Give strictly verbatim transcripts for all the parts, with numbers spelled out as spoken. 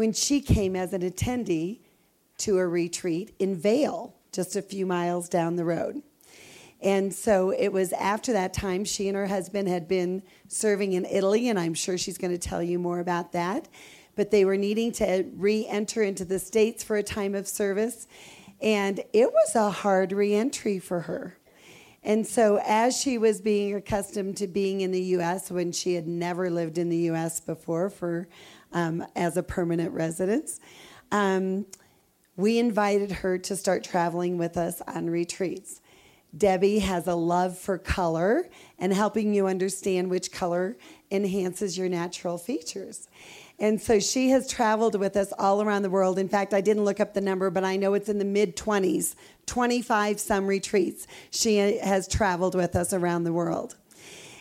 when she came as an attendee to a retreat in Vail, just a few miles down the road. And so it was after that time, she and her husband had been serving in Italy, and I'm sure she's going to tell you more about that. But they were needing to re-enter into the States for a time of service, and it was a hard re-entry for her. And so as she was being accustomed to being in the U S when she had never lived in the U S before for um, as a permanent residence, um, we invited her to start traveling with us on retreats. Debbie has a love for color and helping you understand which color enhances your natural features. And so she has traveled with us all around the world. In fact, I didn't look up the number, but I know it's in the mid-twenties, twenty-five some retreats. She has traveled with us around the world.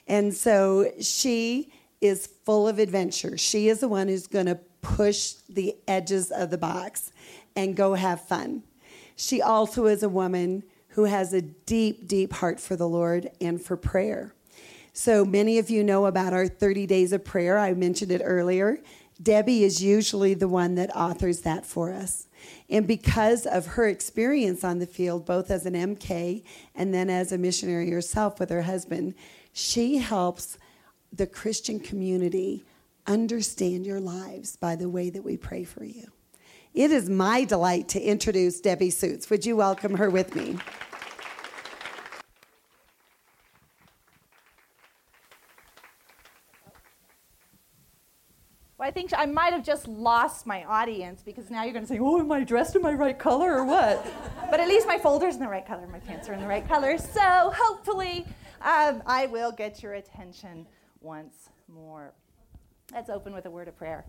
And so she is full of adventure. She is the one who's going to push the edges of the box and go have fun. She also is a woman who has a deep, deep heart for the Lord and for prayer. So many of you know about our thirty days of prayer. I mentioned it earlier. Debbie is usually the one that authors that for us. And because of her experience on the field, both as an M K and then as a missionary herself with her husband, she helps the Christian community understand your lives by the way that we pray for you. It is my delight to introduce Debbie Suits. Would you welcome her with me? Well, I think I might have just lost my audience because now you're going to say, oh, am I dressed in my right color or what? But at least my folder's in the right color. My pants are in the right color. So hopefully um, I will get your attention once more. Let's open with a word of prayer.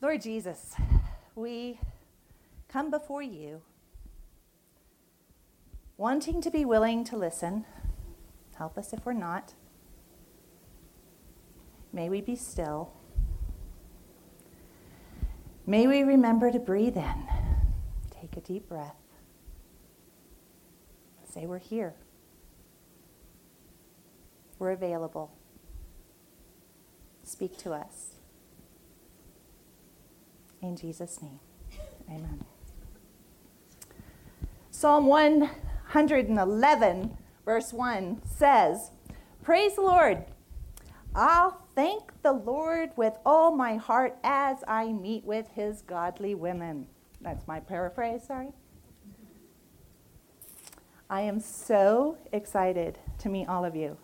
Lord Jesus, we come before you wanting to be willing to listen. Help us if we're not. May we be still. May we remember to breathe in. Take a deep breath. Say we're here. We're available. Speak to us. In Jesus' name, amen. Psalm one eleven, verse one says, praise the Lord. I'll thank the Lord with all my heart as I meet with his godly women. That's my paraphrase, sorry. I am so excited to meet all of you.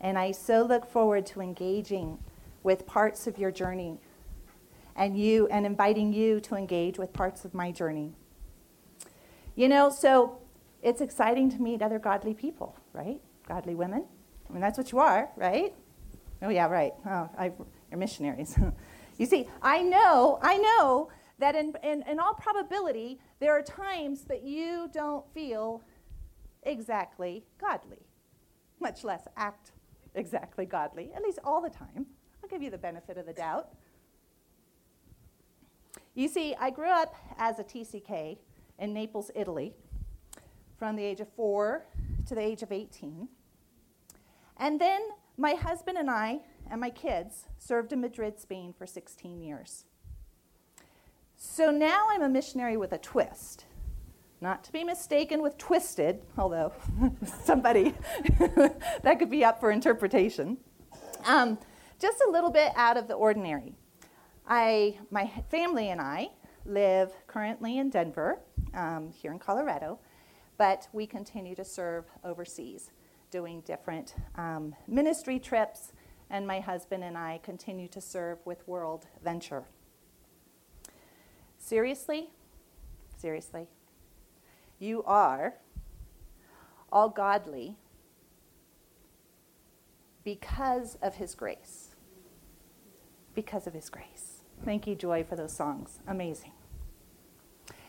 And I so look forward to engaging with parts of your journey and you and inviting you to engage with parts of my journey. You know, so it's exciting to meet other godly people, right? Godly women. I mean, that's what you are, right? Oh, yeah, right. Oh, I, you're missionaries. You see, I know, I know that in, in, in all probability, there are times that you don't feel exactly godly, much less act exactly godly, at least all the time. I'll give you the benefit of the doubt. You see, I grew up as a T C K in Naples, Italy, from the age of four to the age of eighteen. And then my husband and I and my kids served in Madrid, Spain for sixteen years. So now I'm a missionary with a twist. Not to be mistaken with twisted, although somebody, that could be up for interpretation. Um, just a little bit out of the ordinary. I, my family and I live currently in Denver, um, here in Colorado, but we continue to serve overseas, doing different um, ministry trips, and my husband and I continue to serve with World Venture. Seriously, seriously, you are all godly because of his grace. Because of his grace. Thank you, Joy, for those songs. Amazing.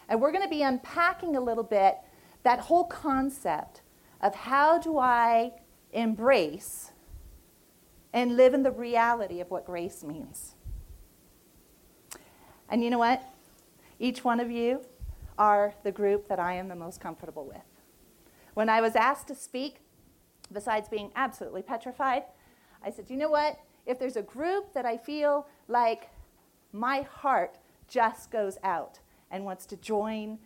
And we're going to be unpacking a little bit that whole concept of how do I embrace and live in the reality of what grace means. And you know what? Each one of you are the group that I am the most comfortable with. When I was asked to speak, besides being absolutely petrified, I said, you know what? If there's a group that I feel like my heart just goes out and wants to join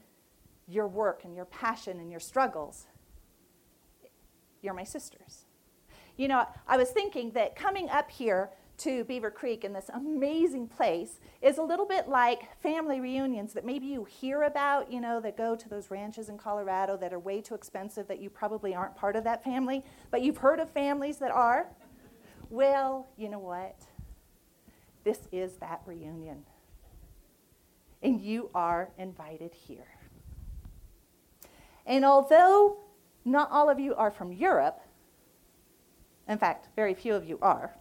your work and your passion and your struggles, you're my sisters. You know, I was thinking that coming up here to Beaver Creek in this amazing place is a little bit like family reunions that maybe you hear about, you know, that go to those ranches in Colorado that are way too expensive that you probably aren't part of that family, but you've heard of families that are. Well, you know what? This is that reunion. And you are invited here. And although not all of you are from Europe, in fact, very few of you are,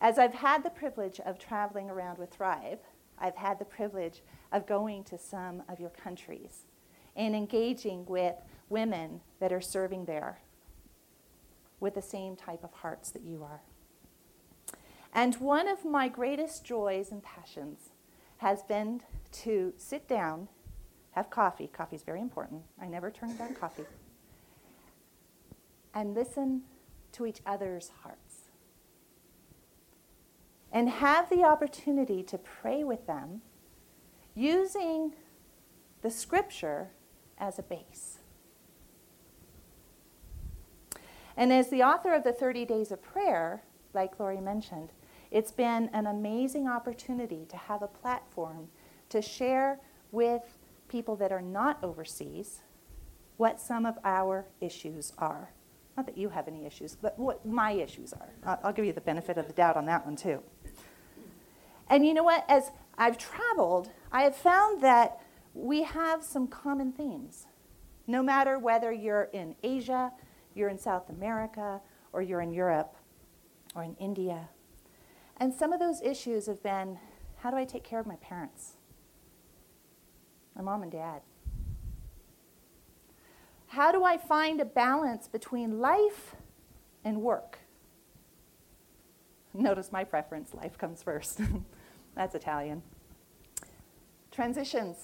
as I've had the privilege of traveling around with Thrive, I've had the privilege of going to some of your countries and engaging with women that are serving there with the same type of hearts that you are. And one of my greatest joys and passions has been to sit down, have coffee. Coffee's very important. I never turn down coffee. And listen to each other's hearts. And have the opportunity to pray with them using the scripture as a base. And as the author of the thirty days of prayer, like Lori mentioned, it's been an amazing opportunity to have a platform to share with people that are not overseas what some of our issues are. Not that you have any issues, but what my issues are. I'll give you the benefit of the doubt on that one too. And you know what? As I've traveled, I have found that we have some common themes. No matter whether you're in Asia, you're in South America, or you're in Europe, or in India. And some of those issues have been, how do I take care of my parents? My mom and dad. How do I find a balance between life and work? Notice my preference, life comes first. That's Italian. Transitions.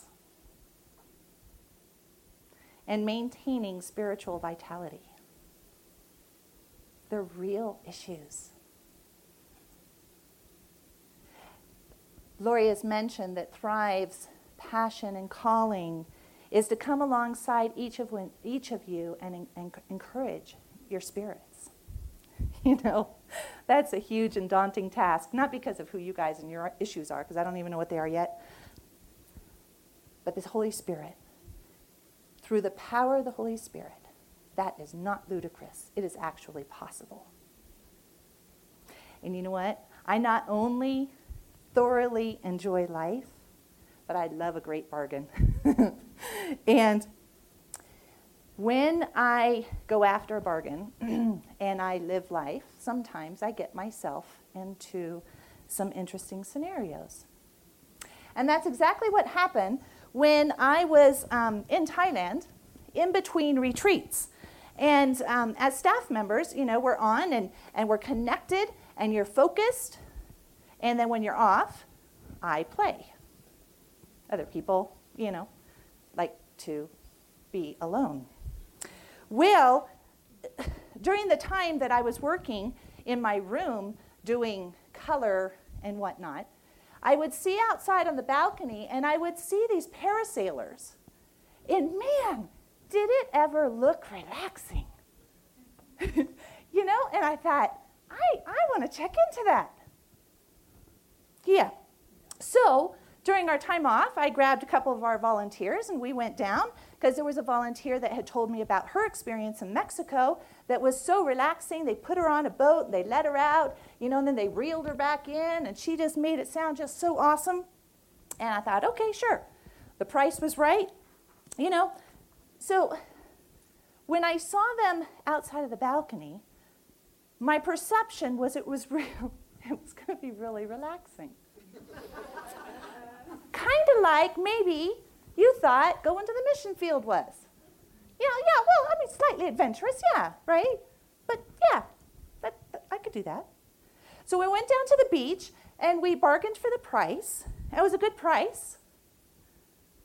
And maintaining spiritual vitality. They're real issues. Lori has mentioned that Thrive's passion and calling is to come alongside each of each of you and, and encourage your spirits. You know, that's a huge and daunting task, not because of who you guys and your issues are, because I don't even know what they are yet, but this Holy Spirit, through the power of the Holy Spirit, that is not ludicrous. It is actually possible. And you know what? I not only thoroughly enjoy life, but I love a great bargain. And when I go after a bargain and I live life, sometimes I get myself into some interesting scenarios. And that's exactly what happened when I was um, in Thailand in between retreats. And um, as staff members, you know, we're on and, and we're connected and you're focused. And then when you're off, I play. Other people, you know, like to be alone. Well, during the time that I was working in my room doing color and whatnot, I would see outside on the balcony and I would see these parasailers. And man, did it ever look relaxing. You know, and I thought, I, I want to check into that. Yeah. So during our time off, I grabbed a couple of our volunteers and we went down because there was a volunteer that had told me about her experience in Mexico that was so relaxing. They put her on a boat and they let her out, you know, and then they reeled her back in and she just made it sound just so awesome. And I thought, okay, sure. The price was right, you know. So when I saw them outside of the balcony, my perception was it was real. It was going to be really relaxing. Kind of like maybe you thought going to the mission field was. Yeah, yeah, well, I mean, slightly adventurous, yeah, right? But yeah, but, but I could do that. So we went down to the beach and we bargained for the price. It was a good price.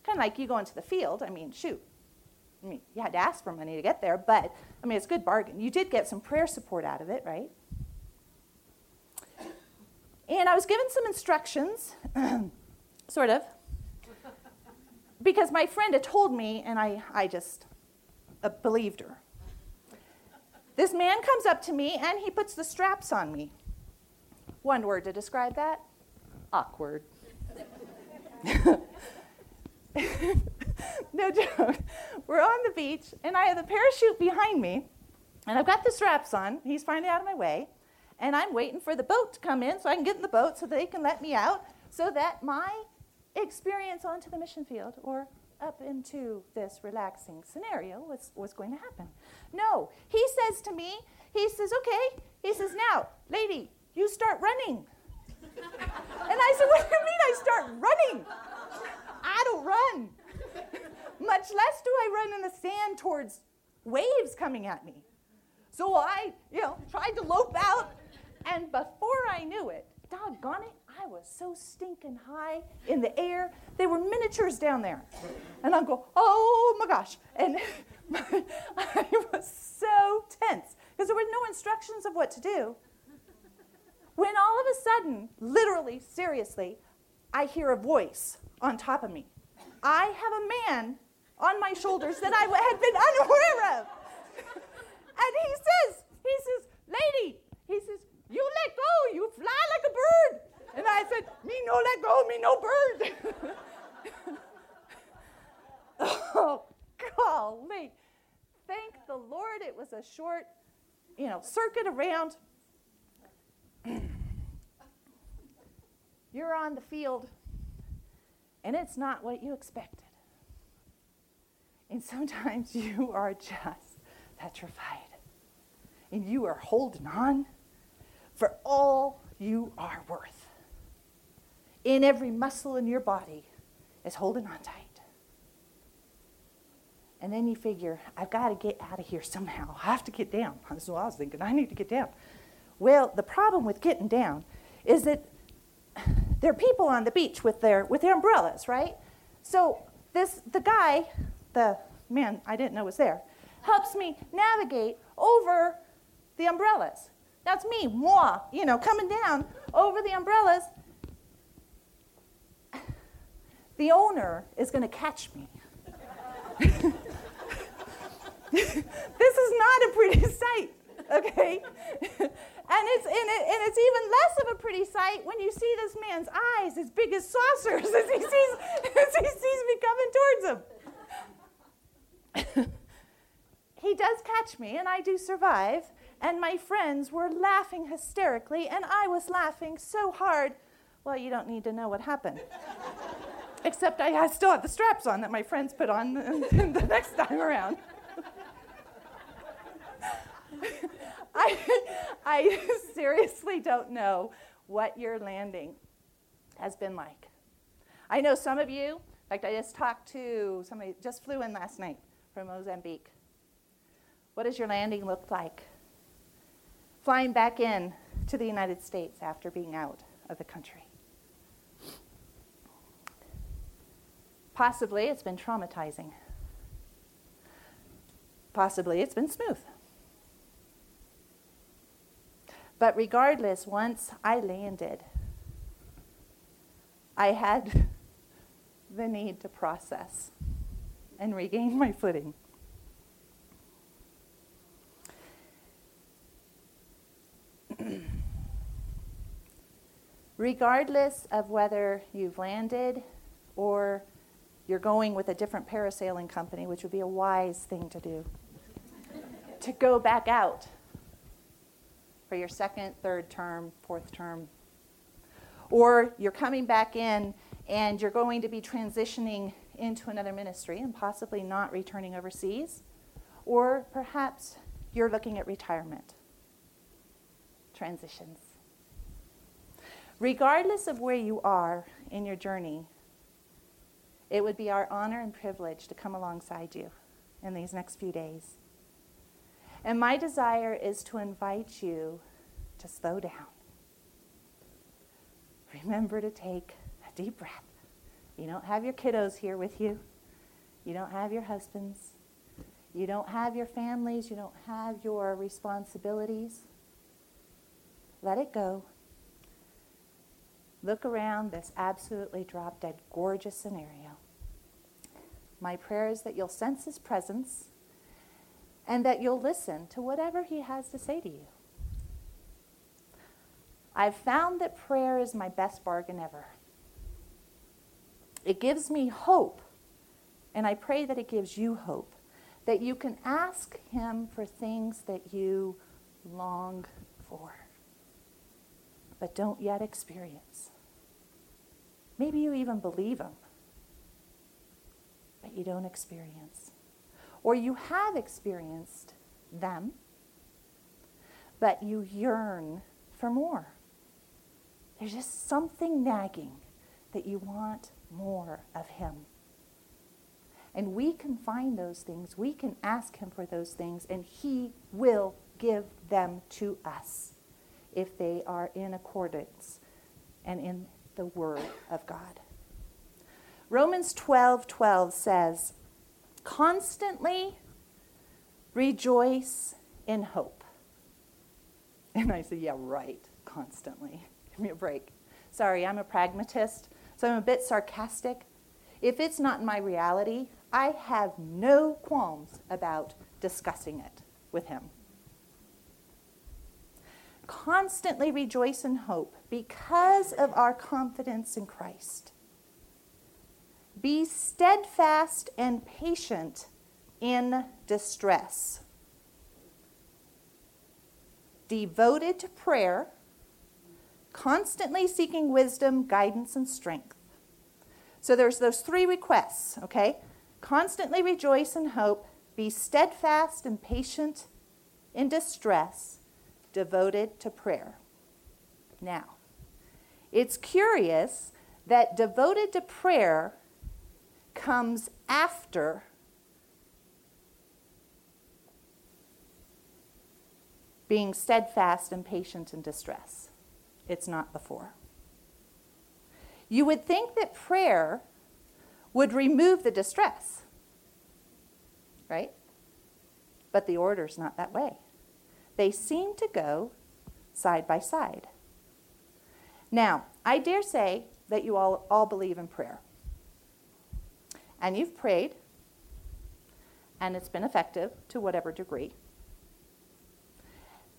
Kind of like you going to the field. I mean, shoot. I mean, you had to ask for money to get there, but I mean, it's a good bargain. You did get some prayer support out of it, right? And I was given some instructions, sort of, because my friend had told me, and I, I just uh, believed her. This man comes up to me, and he puts the straps on me. One word to describe that: awkward. No joke. We're on the beach, and I have the parachute behind me, and I've got the straps on. He's finally out of my way, and I'm waiting for the boat to come in so I can get in the boat so they can let me out so that my experience onto the mission field or up into this relaxing scenario was, was going to happen. No, he says to me, he says, okay, he says, now, lady, you start running. And I said, what do you mean I start running? I don't run. Much less do I run in the sand towards waves coming at me. So I, you know, tried to lope out, and before I knew it, doggone it, I was so stinking high in the air. They were miniatures down there. And I'm going, oh my gosh. And I was so tense because there were no instructions of what to do. When all of a sudden, literally, seriously, I hear a voice on top of me. I have a man on my shoulders that I had been unaware of. And he says, he says, lady, he says, you let go, you fly like a bird. And I said, me no let go, me no bird. Oh, golly. Thank the Lord it was a short, you know, circuit around. You're on the field, and it's not what you expected. And sometimes you are just petrified. And you are holding on for all you are worth. And every muscle in your body is holding on tight. And then you figure, I've got to get out of here somehow. I have to get down. That's what I was thinking. I need to get down. Well, the problem with getting down is that there are people on the beach with their with their umbrellas, right? So this the guy, the man I didn't know was there, helps me navigate over the umbrellas. That's me, moi, you know, coming down over the umbrellas. The owner is going to catch me. This is not a pretty sight, okay? And it's and, it, and it's even less of a pretty sight when you see this man's eyes as big as saucers as he sees as he sees me coming towards him. He does catch me, and I do survive. And my friends were laughing hysterically, and I was laughing so hard. Well, you don't need to know what happened. Except I, I still have the straps on that my friends put on the next time around. I, I seriously don't know what your landing has been like. I know some of you, in fact, I just talked to somebody just flew in last night from Mozambique. What does your landing look like? Flying back in to the United States after being out of the country. Possibly it's been traumatizing. Possibly it's been smooth. But regardless, once I landed, I had the need to process and regain my footing. Regardless of whether you've landed or you're going with a different parasailing company, which would be a wise thing to do, to go back out for your second, third term, fourth term. Or you're coming back in and you're going to be transitioning into another ministry and possibly not returning overseas. Or perhaps you're looking at retirement. Transitions. Regardless of where you are in your journey, it would be our honor and privilege to come alongside you in these next few days. And my desire is to invite you to slow down. Remember to take a deep breath. You don't have your kiddos here with you. You don't have your husbands. You don't have your families. You don't have your responsibilities. Let it go. Look around this absolutely drop-dead gorgeous scenario. My prayer is that you'll sense his presence and that you'll listen to whatever he has to say to you. I've found that prayer is my best bargain ever. It gives me hope, and I pray that it gives you hope, that you can ask him for things that you long for, but don't yet experience. Maybe you even believe them, but you don't experience. Or you have experienced them, but you yearn for more. There's just something nagging that you want more of him. And we can find those things. We can ask him for those things, and he will give them to us if they are in accordance and in the word of God. Romans twelve twelve says, "Constantly rejoice in hope." And I say, yeah, right, constantly. Give me a break. Sorry, I'm a pragmatist, so I'm a bit sarcastic. If it's not my reality, I have no qualms about discussing it with him. Constantly rejoice in hope because of our confidence in Christ. Be steadfast and patient in distress, devoted to prayer, constantly seeking wisdom, guidance, and strength. So there's those three requests, okay? Constantly rejoice in hope, be steadfast and patient in distress, devoted to prayer. Now, it's curious that devoted to prayer comes after being steadfast and patient in distress. It's not before. You would think that prayer would remove the distress, right? But the order's not that way. They seem to go side by side. Now, I dare say that you all, all believe in prayer. And you've prayed, and it's been effective to whatever degree.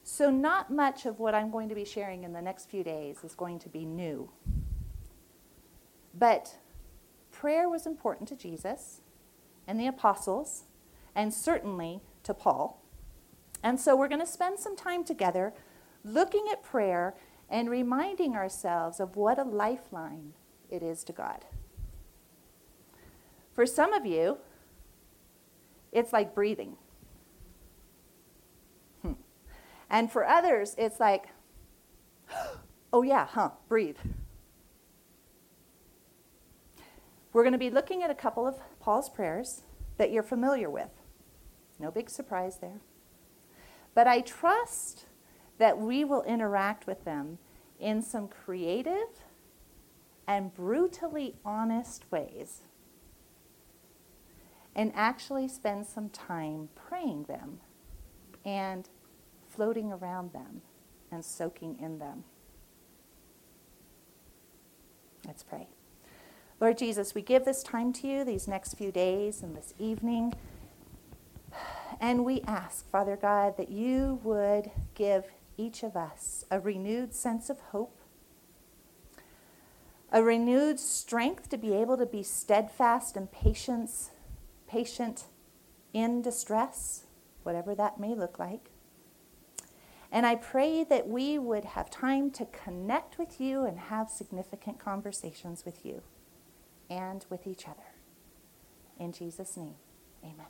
So not much of what I'm going to be sharing in the next few days is going to be new. But prayer was important to Jesus and the apostles, and certainly to Paul. And so we're going to spend some time together looking at prayer and reminding ourselves of what a lifeline it is to God. For some of you, it's like breathing. Hmm. And for others, it's like, oh yeah, huh, breathe. We're going to be looking at a couple of Paul's prayers that you're familiar with. No big surprise there. But I trust that we will interact with them in some creative and brutally honest ways, and actually spend some time praying them and floating around them and soaking in them. Let's pray. Lord Jesus, we give this time to you, these next few days and this evening, and we ask, Father God, that you would give each of us a renewed sense of hope, a renewed strength to be able to be steadfast and patient, patient in distress, whatever that may look like. And I pray that we would have time to connect with you and have significant conversations with you and with each other. In Jesus' name, amen.